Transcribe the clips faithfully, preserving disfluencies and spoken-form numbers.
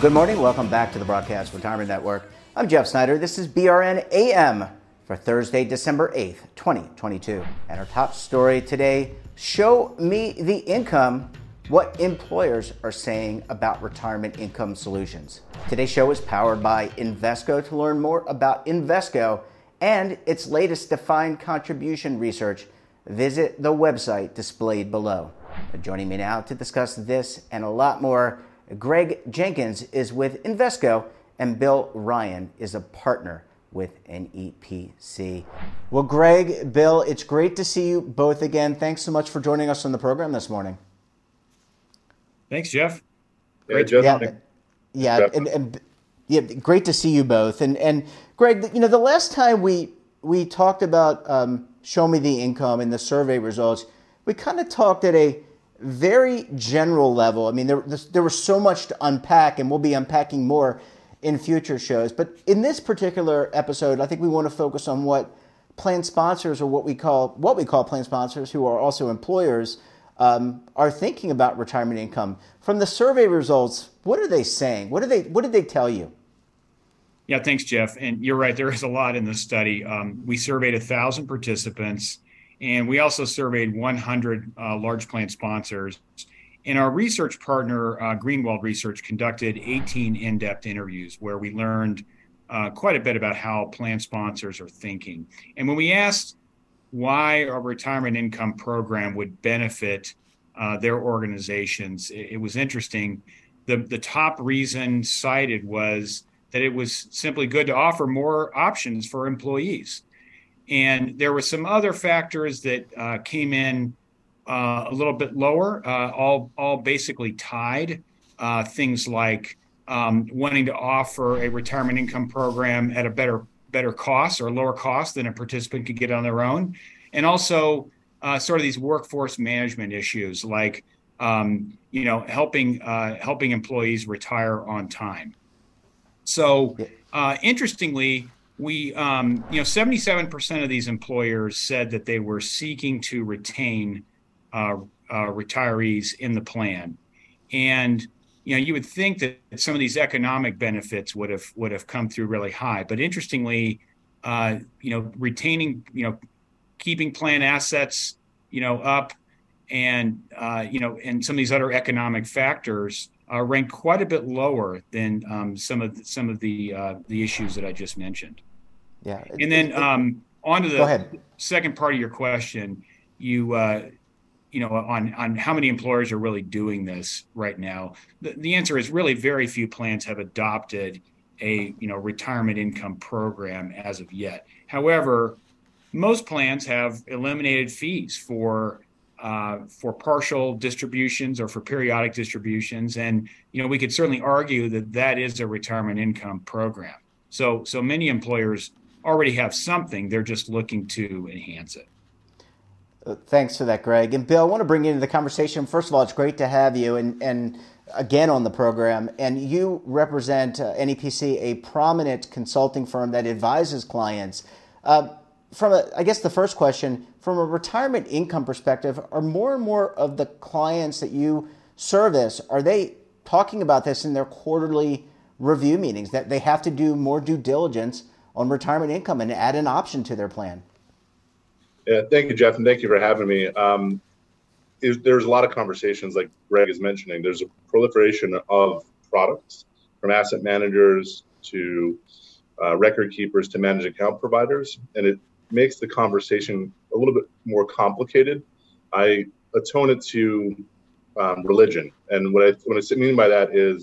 Good morning. Welcome back to the Broadcast Retirement Network. I'm Jeff Snyder. This is B R N A M for Thursday, December eighth, twenty twenty-two. And our top story today, show me the income, what employers are saying about retirement income solutions. Today's show is powered by Invesco. To learn more about Invesco and its latest defined contribution research, visit the website displayed below. But joining me now to discuss this and a lot more, Greg Jenkins is with Invesco, and Bill Ryan is a partner with N E P C. Well, Greg, Bill, it's great to see you both again. Thanks so much for joining us on the program this morning. Thanks, Jeff. Hey, Jeff. Yeah, yeah, Jeff. And, and, yeah, great to see you both. And and Greg, you know, the last time we we talked about um, Show Me the Income and the survey results, we kind of talked at a very general level. I mean, there there was so much to unpack, and we'll be unpacking more in future shows. But in this particular episode, I think we want to focus on what plan sponsors, or what we call what we call plan sponsors, who are also employers, um, are thinking about retirement income. From the survey results, what are they saying? What are they? What did they tell you? Yeah, thanks, Jeff. And you're right. There is a lot in this study. Um, we surveyed a thousand participants. And we also surveyed one hundred uh, large plan sponsors. And our research partner, uh, Greenwald Research, conducted eighteen in-depth interviews where we learned uh, quite a bit about how plan sponsors are thinking. And when we asked why a retirement income program would benefit uh, their organizations, it, it was interesting. The, the top reason cited was that it was simply good to offer more options for employees. And there were some other factors that uh, came in uh, a little bit lower, uh, all all basically tied. Uh, things like um, wanting to offer a retirement income program at a better better cost or lower cost than a participant could get on their own. And also uh, sort of these workforce management issues, like, um, you know, helping uh, helping employees retire on time. So uh, interestingly, We, um, you know, seventy-seven percent of these employers said that they were seeking to retain uh, uh, retirees in the plan. And, you know, you would think that some of these economic benefits would have would have come through really high. But interestingly, uh, you know, retaining, you know, keeping plan assets, you know, up and, uh, you know, and some of these other economic factors Uh, ranked quite a bit lower than um, some of the, some of the uh, the issues that I just mentioned. Yeah, it, and then it, um, on to the second part of your question, you uh, you know on on how many employers are really doing this right now. The, the answer is really very few plans have adopted a you know retirement income program as of yet. However, most plans have eliminated fees for. Uh, for partial distributions or for periodic distributions. And, you know, we could certainly argue that that is a retirement income program. So so many employers already have something. They're just looking to enhance it. Thanks for that, Greg. And Bill, I want to bring you into the conversation. First of all, it's great to have you and, and again on the program. And you represent uh, N E P C, a prominent consulting firm that advises clients. Uh, From a, I guess the first question, from a retirement income perspective, are more and more of the clients that you service, are they talking about this in their quarterly review meetings, that they have to do more due diligence on retirement income and add an option to their plan? Yeah, thank you, Jeff, and thank you for having me. Um, it, there's a lot of conversations like Greg is mentioning. There's a proliferation of products from asset managers to uh, record keepers to managed account providers, and it makes the conversation a little bit more complicated. I attone it to um, religion. And what I, what I mean by that is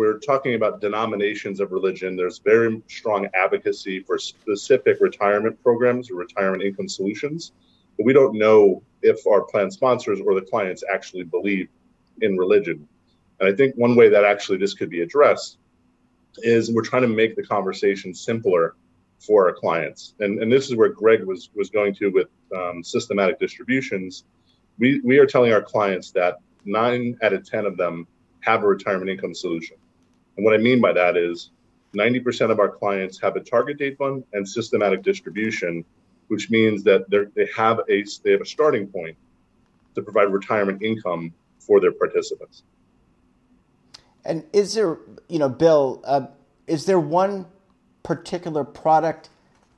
we're talking about denominations of religion. There's very strong advocacy for specific retirement programs or retirement income solutions, but we don't know if our plan sponsors or the clients actually believe in religion. And I think one way that actually this could be addressed is we're trying to make the conversation simpler for our clients. And and this is where Greg was was going to with um, systematic distributions. We, we are telling our clients that nine out of ten of them have a retirement income solution. And what I mean by that is ninety percent of our clients have a target date fund and systematic distribution, which means that they they have a they have a starting point to provide retirement income for their participants. And is there, you know, Bill, uh, is there one particular product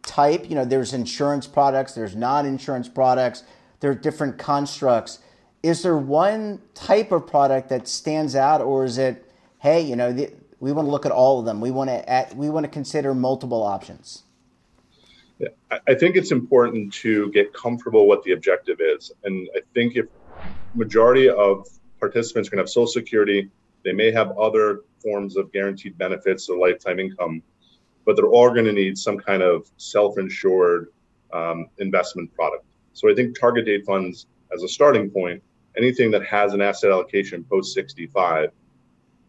type? You know, there's insurance products, there's non-insurance products, there are different constructs. Is there one type of product that stands out, or is it, hey, you know, the, we want to look at all of them. We want to at, we want to consider multiple options. Yeah, I think it's important to get comfortable what the objective is. And I think if majority of participants are going to have Social Security, they may have other forms of guaranteed benefits or lifetime income, but they're all going to need some kind of self-insured um, investment product. So I think target date funds as a starting point, anything that has an asset allocation post sixty-five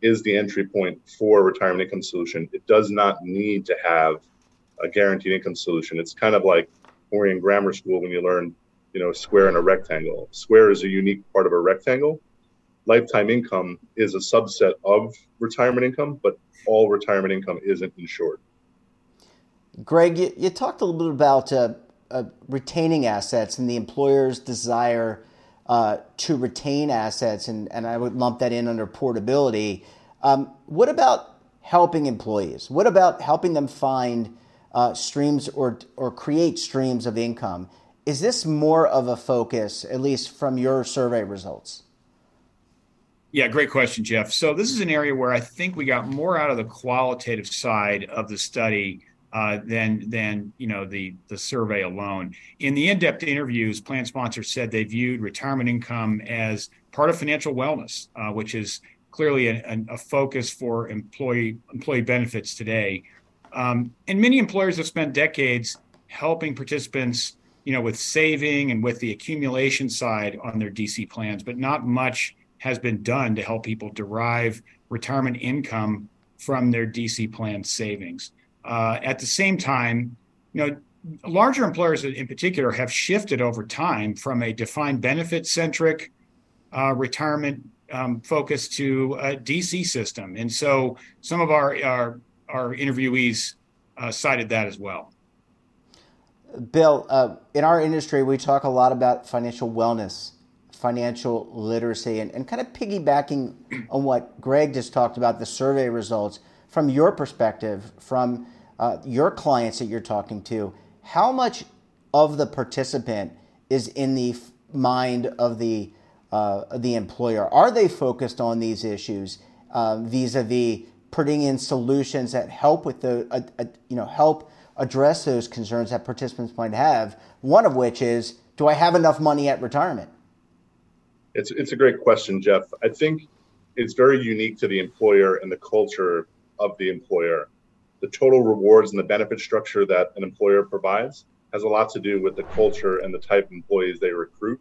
is the entry point for a retirement income solution. It does not need to have a guaranteed income solution. It's kind of like when we're in grammar school when you learn, you know, square and a rectangle. Square is a unique part of a rectangle. Lifetime income is a subset of retirement income, but all retirement income isn't insured. Greg, you, you talked a little bit about uh, uh, retaining assets and the employer's desire uh, to retain assets, and, and I would lump that in under portability. Um, what about helping employees? What about helping them find uh, streams or or create streams of income? Is this more of a focus, at least from your survey results? Yeah, great question, Jeff. So this is an area where I think we got more out of the qualitative side of the study uh, than than you know the the survey alone. In the in-depth interviews, plan sponsors said they viewed retirement income as part of financial wellness, uh, which is clearly a, a focus for employee employee benefits today. Um, and many employers have spent decades helping participants, you know, with saving and with the accumulation side on their D C plans, but not much has been done to help people derive retirement income from their D C plan savings. Uh, at the same time, you know, larger employers in particular have shifted over time from a defined benefit-centric uh, retirement um, focus to a D C system. And so some of our, our, our interviewees uh, cited that as well. Bill, uh, in our industry, we talk a lot about financial wellness, financial literacy, and, and kind of piggybacking on what Greg just talked about, the survey results, from your perspective, from uh, your clients that you're talking to, how much of the participant is in the f- mind of the uh, the employer? Are they focused on these issues uh, vis-a-vis putting in solutions that help with the uh, uh, you know help address those concerns that participants might have? One of which is, do I have enough money at retirement? It's it's a great question, Jeff. I think it's very unique to the employer and the culture of the employer. The total rewards and the benefit structure that an employer provides has a lot to do with the culture and the type of employees they recruit.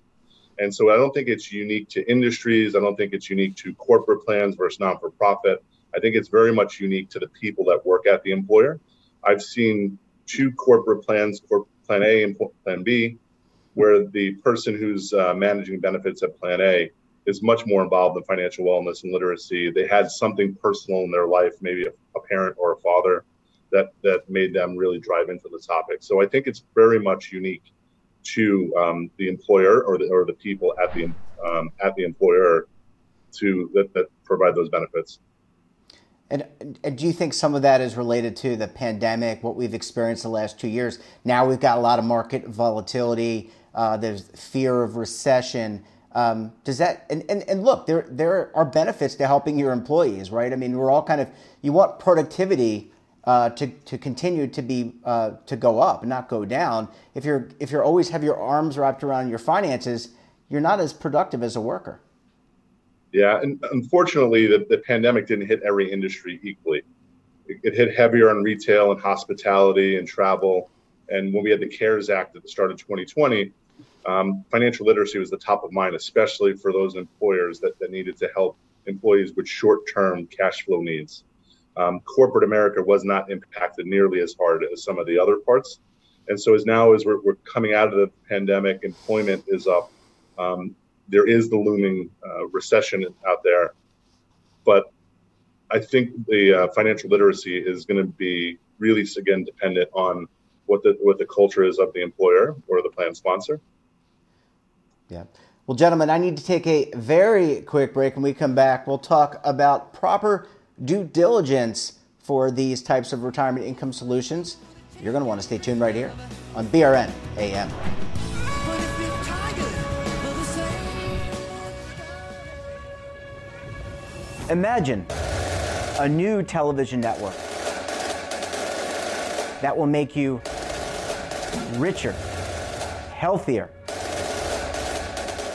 And so I don't think it's unique to industries. I don't think it's unique to corporate plans versus non-for-profit. I think it's very much unique to the people that work at the employer. I've seen two corporate plans, Plan A and Plan B, where the person who's uh, managing benefits at Plan A is much more involved in financial wellness and literacy. They had something personal in their life, maybe a, a parent or a father, that that made them really drive into the topic. So I think it's very much unique to um, the employer or the or the people at the um, at the employer to that, that provide those benefits. And, and do you think some of that is related to the pandemic, what we've experienced the last two years? Now we've got a lot of market volatility. Uh, there's fear of recession. Um, does that and, and, and look, there there are benefits to helping your employees, right? I mean, we're all kind of you want productivity uh, to to continue to be uh, to go up and not go down. If you're if you're always have your arms wrapped around your finances, you're not as productive as a worker. Yeah, and unfortunately, the, the pandemic didn't hit every industry equally. It, it hit heavier on retail and hospitality and travel. And when we had the CARES Act at the start of twenty twenty, um, financial literacy was the top of mind, especially for those employers that, that needed to help employees with short-term cash flow needs. Um, corporate America was not impacted nearly as hard as some of the other parts. And so as now as we're, we're coming out of the pandemic, employment is up. Um, There is the looming uh, recession out there, but I think the uh, financial literacy is going to be really, again, dependent on what the what the culture is of the employer or the plan sponsor. Yeah. Well, gentlemen, I need to take a very quick break. When we come back, we'll talk about proper due diligence for these types of retirement income solutions. You're going to want to stay tuned right here on B R N A M. Imagine a new television network that will make you richer, healthier,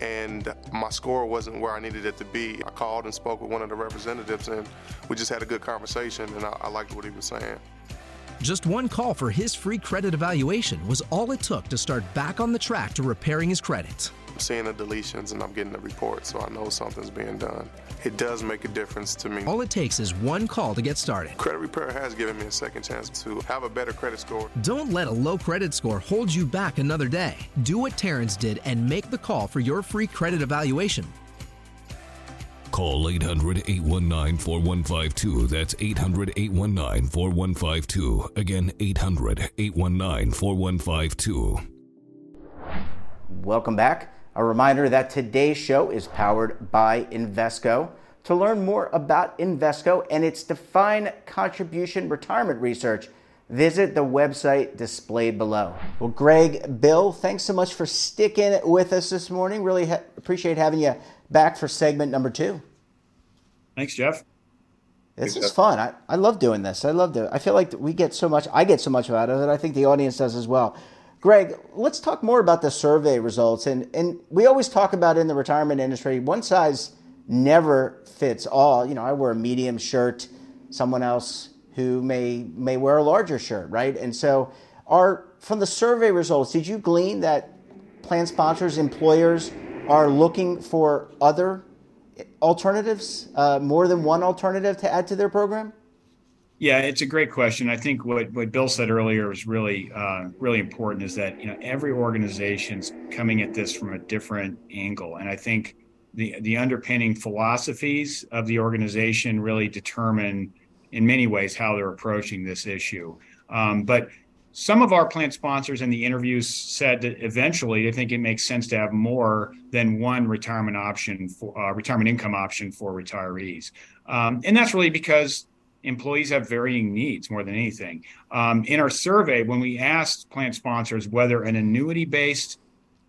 and my score wasn't where I needed it to be. I called and spoke with one of the representatives, and we just had a good conversation, and I, I liked what he was saying. Just one call for his free credit evaluation was all it took to start back on the track to repairing his credit. I'm seeing the deletions, and I'm getting the report, so I know something's being done. It does make a difference to me. All it takes is one call to get started. Credit Repair has given me a second chance to have a better credit score. Don't let a low credit score hold you back another day. Do what Terrence did and make the call for your free credit evaluation. Call eight hundred, eight one nine, four one five two. That's eight hundred, eight one nine, four one five two. Again, eight hundred, eight one nine, four one five two. Welcome back. A reminder that today's show is powered by Invesco. To learn more about Invesco and its defined contribution retirement research, visit the website displayed below. Well, Greg, Bill, thanks so much for sticking with us this morning. Really ha- appreciate having you back for segment number two. Thanks, Jeff. This thanks, is Jeff. fun. I, I love doing this. I love doing it. I feel like we get so much, I get so much out of it. I think the audience does as well. Greg, let's talk more about the survey results. And, and we always talk about in the retirement industry, one size never fits all. You know, I wear a medium shirt, someone else who may may wear a larger shirt, right? And so are, from the survey results, did you glean that plan sponsors, employers are looking for other alternatives, uh, more than one alternative to add to their program? Yeah, it's a great question. I think what, what Bill said earlier is really, uh, really important is that, you know, every organization's coming at this from a different angle. And I think the, the underpinning philosophies of the organization really determine in many ways how they're approaching this issue. Um, but some of our plan sponsors in the interviews said that eventually they think it makes sense to have more than one retirement option for uh, retirement income option for retirees. Um, and that's really because employees have varying needs more than anything. Um, in our survey, when we asked plan sponsors whether an annuity-based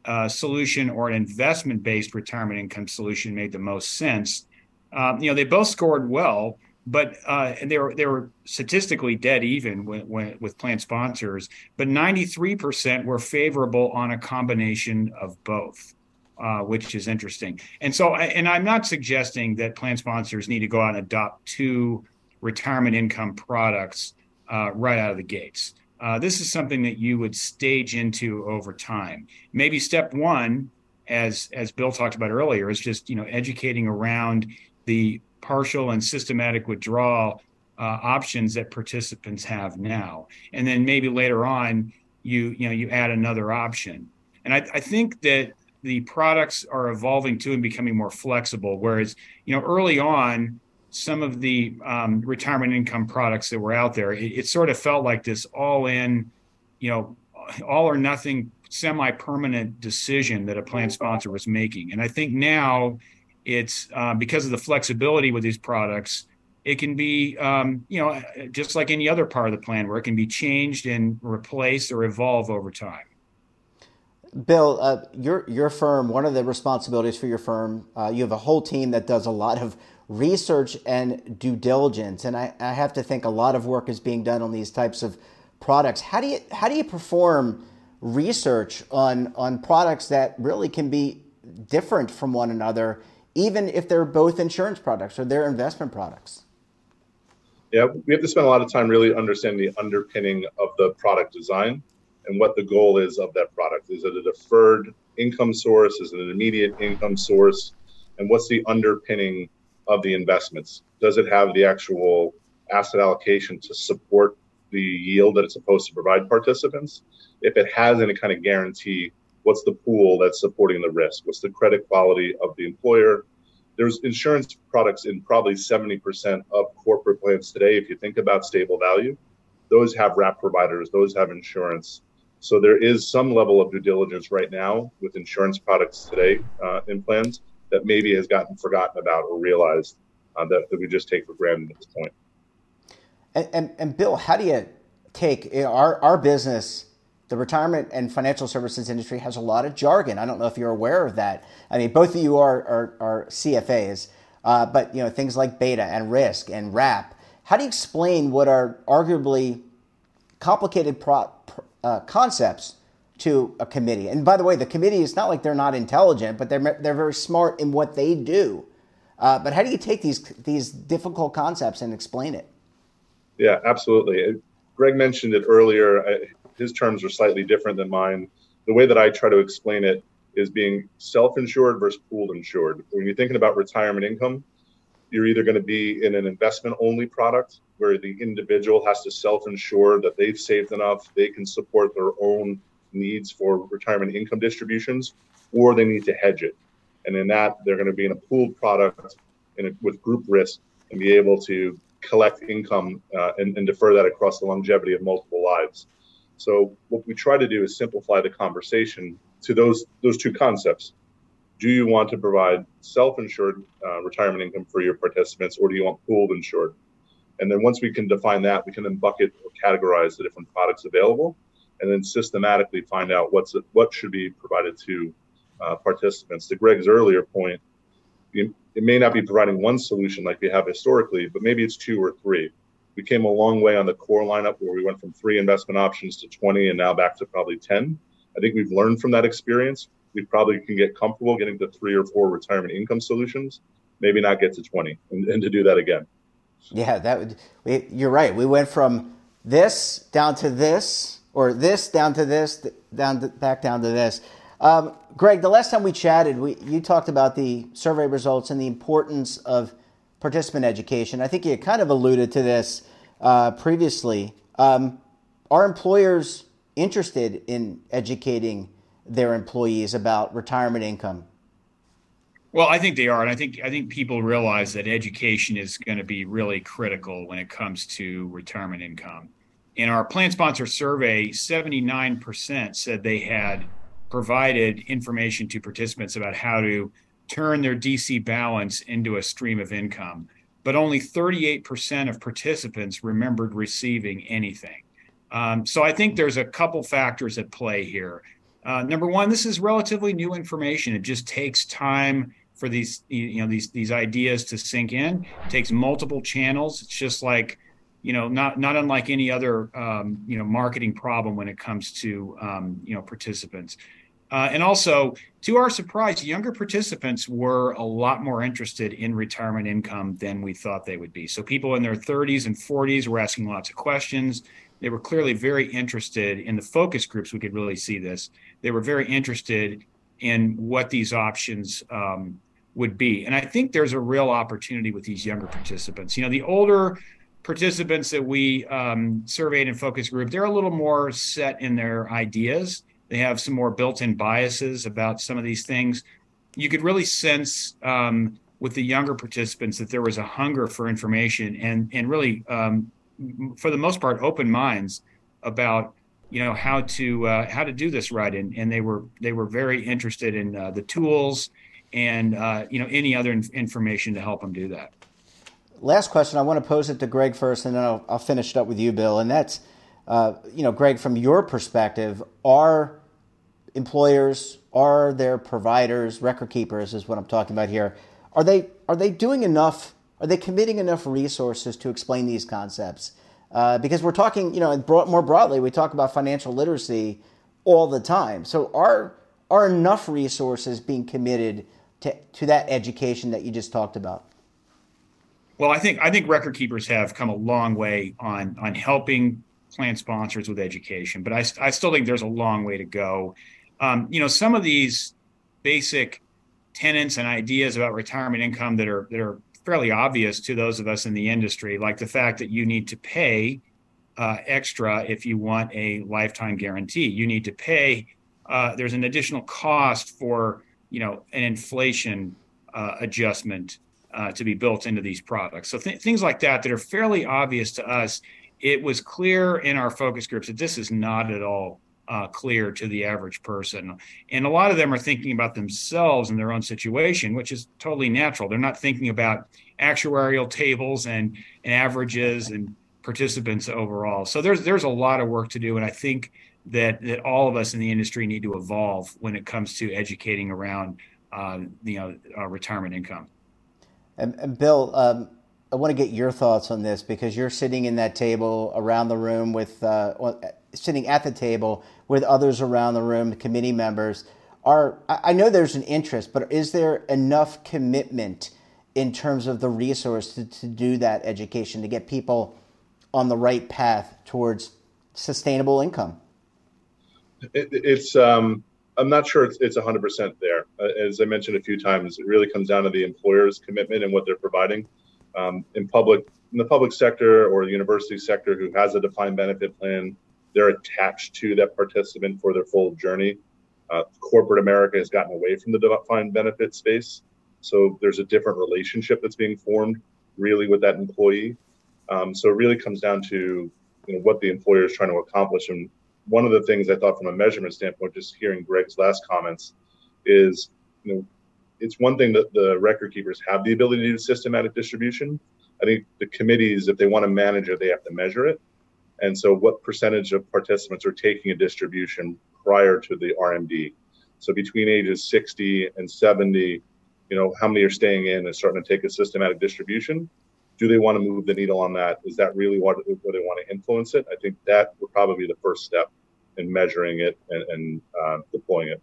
uh, solution or an investment-based retirement income solution made the most sense, um, you know, they both scored well, but uh, they were they were statistically dead even when, when, with plan sponsors. But ninety-three percent were favorable on a combination of both. Uh, which is interesting. And so, and I'm not suggesting that plan sponsors need to go out and adopt two retirement income products uh, right out of the gates. Uh, this is something that you would stage into over time. Maybe step one, as as Bill talked about earlier, is just, you know, educating around the partial and systematic withdrawal uh, options that participants have now. And then maybe later on, you you know, you add another option. And I, I think that the products are evolving too and becoming more flexible. Whereas, you know, early on, some of the um, retirement income products that were out there, it, it sort of felt like this all-in, you know, all or nothing semi-permanent decision that a plan sponsor was making. And I think now it's uh, because of the flexibility with these products, it can be, um, you know, just like any other part of the plan where it can be changed and replaced or evolve over time. Bill, uh, your your firm, one of the responsibilities for your firm, uh, you have a whole team that does a lot of research and due diligence, and I, I have to think a lot of work is being done on these types of products. How do you how do you perform research on on products that really can be different from one another, even if they're both insurance products or they're investment products? Yeah, we have to spend a lot of time really understanding the underpinning of the product design and what the goal is of that product. Is it a deferred income source? Is it an immediate income source? And what's the underpinning of the investments? Does it have the actual asset allocation to support the yield that it's supposed to provide participants? If it has any kind of guarantee, what's the pool that's supporting the risk? What's the credit quality of the employer? There's insurance products in probably seventy percent of corporate plans today. If you think about stable value, those have wrap providers, those have insurance. So there is some level of due diligence right now with insurance products today uh, in plans that maybe has gotten forgotten about or realized uh, that, that we just take for granted at this point. And, and, and Bill, how do you take you know, our, our business, the retirement and financial services industry has a lot of jargon. I don't know if you're aware of that. I mean, both of you are, are, are C F As, uh, but you know, things like beta and risk and wrap. How do you explain what are arguably complicated pro, uh, concepts to a committee? And by the way, the committee, it's not like they're not intelligent, but they're they're very smart in what they do. Uh, but how do you take these these difficult concepts and explain it? Yeah, absolutely. Greg mentioned it earlier. I, his terms are slightly different than mine. The way that I try to explain it is being self-insured versus pooled insured. When you're thinking about retirement income, you're either going to be in an investment-only product where the individual has to self-insure that they've saved enough, they can support their own needs for retirement income distributions, or they need to hedge it. And in that, they're going to be in a pooled product in a, with group risk and be able to collect income uh, and, and defer that across the longevity of multiple lives. So what we try to do is simplify the conversation to those, those two concepts. Do you want to provide self-insured uh, retirement income for your participants, or do you want pooled insured? And then once we can define that, we can then bucket or categorize the different products available, and then systematically find out what's what should be provided to uh, participants. To Greg's earlier point, it, it may not be providing one solution like we have historically, but maybe it's two or three. We came a long way on the core lineup where we went from three investment options to twenty and now back to probably ten. I think we've learned from that experience. We probably can get comfortable getting to three or four retirement income solutions, maybe not get to twenty, and, and to do that again. Yeah, that would. We, you're right. We went from this down to this, or this down to this, down to, back down to this. Um, Greg, the last time we chatted, we, you talked about the survey results and the importance of participant education. I think you kind of alluded to this uh, previously. Um, are employers interested in educating their employees about retirement income? Well, I think they are, and I think I think people realize that education is going to be really critical when it comes to retirement income. In our plan sponsor survey, seventy-nine percent said they had provided information to participants about how to turn their D C balance into a stream of income, but only thirty-eight percent of participants remembered receiving anything. Um, so I think there's a couple factors at play here. Uh, number one, this is relatively new information. It just takes time for these, you know, these these ideas to sink in. It takes multiple channels. It's just like, you know, not not unlike any other, um, you know, marketing problem when it comes to, um, you know, participants. Uh, and also, to our surprise, younger participants were a lot more interested in retirement income than we thought they would be. So people in their thirties and forties were asking lots of questions. They were clearly very interested in the focus groups. We could really see this. They were very interested in what these options um, would be. And I think there's a real opportunity with these younger participants. You know, the older participants that we um, surveyed in focus group, they're a little more set in their ideas. They have some more built-in biases about some of these things. You could really sense um, with the younger participants that there was a hunger for information and, and really, um, for the most part, open minds about, you know, how to uh, how to do this right. And, and they were they were very interested in uh, the tools and, uh, you know, any other in- information to help them do that. Last question, I want to pose it to Greg first, and then I'll, I'll finish it up with you, Bill. And that's, uh, you know, Greg, from your perspective, are employers, are their providers, record keepers is what I'm talking about here, are they are they doing enough? Are they committing enough resources to explain these concepts? Uh, because we're talking, you know, and broad, more broadly, we talk about financial literacy all the time. So are are enough resources being committed to to that education that you just talked about? Well, I think I think record keepers have come a long way on on helping plan sponsors with education, but I, I still think there's a long way to go. Um, you know, some of these basic tenets and ideas about retirement income that are that are fairly obvious to those of us in the industry, like the fact that you need to pay uh, extra if you want a lifetime guarantee. You need to pay. Uh, there's an additional cost for, you know, an inflation uh, adjustment Uh, to be built into these products. So th- things like that that are fairly obvious to us, it was clear in our focus groups that this is not at all uh, clear to the average person. And a lot of them are thinking about themselves and their own situation, which is totally natural. They're not thinking about actuarial tables and, and averages and participants overall. So there's there's a lot of work to do. And I think that, that all of us in the industry need to evolve when it comes to educating around uh, you know uh, retirement income. And, and Bill, um, I want to get your thoughts on this because you're sitting in that table around the room with, uh, sitting at the table with others around the room, committee members. Are I know there's an interest, but is there enough commitment in terms of the resource to, to do that education, to get people on the right path towards sustainable income? It, it's, um, I'm not sure it's, it's one hundred percent there. Uh, as I mentioned a few times, it really comes down to the employer's commitment and what they're providing. Um, in public, in the public sector or the university sector who has a defined benefit plan, they're attached to that participant for their full journey. Uh, corporate America has gotten away from the defined benefit space. So there's a different relationship that's being formed really with that employee. Um, so it really comes down to you know, what the employer is trying to accomplish. And one of the things I thought from a measurement standpoint, just hearing Greg's last comments, is you know, it's one thing that the record keepers have the ability to do systematic distribution. I think the committees, if they want to manage it, they have to measure it. And so what percentage of participants are taking a distribution prior to the R M D? So between ages sixty and seventy, you know, how many are staying in and starting to take a systematic distribution? Do they want to move the needle on that? Is that really what, where they want to influence it? I think that would probably be the first step in measuring it and, and uh, deploying it.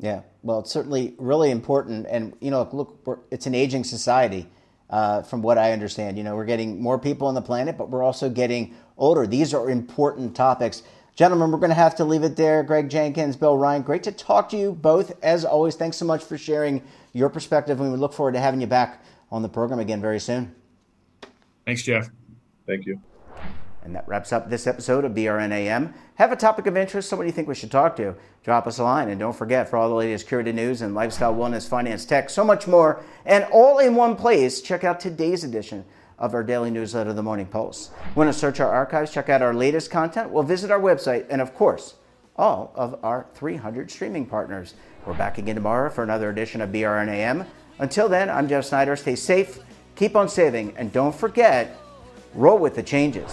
Yeah, well, it's certainly really important. And, you know, look, we're, it's an aging society uh, from what I understand. You know, we're getting more people on the planet, but we're also getting older. These are important topics. Gentlemen, we're going to have to leave it there. Greg Jenkins, Bill Ryan, great to talk to you both. As always, thanks so much for sharing your perspective. And we look forward to having you back on the program again very soon. Thanks, Jeff. Thank you. And that wraps up this episode of B R N A M. Have a topic of interest, someone you think we should talk to? Drop us a line. And don't forget, for all the latest curated news and lifestyle, wellness, finance, tech, so much more, and all in one place, check out today's edition of our daily newsletter, The Morning Pulse. Want to search our archives, check out our latest content? Well, visit our website and, of course, all of our three hundred streaming partners. We're back again tomorrow for another edition of B R N A M. Until then, I'm Jeff Snyder. Stay safe. Keep on saving, and don't forget, roll with the changes.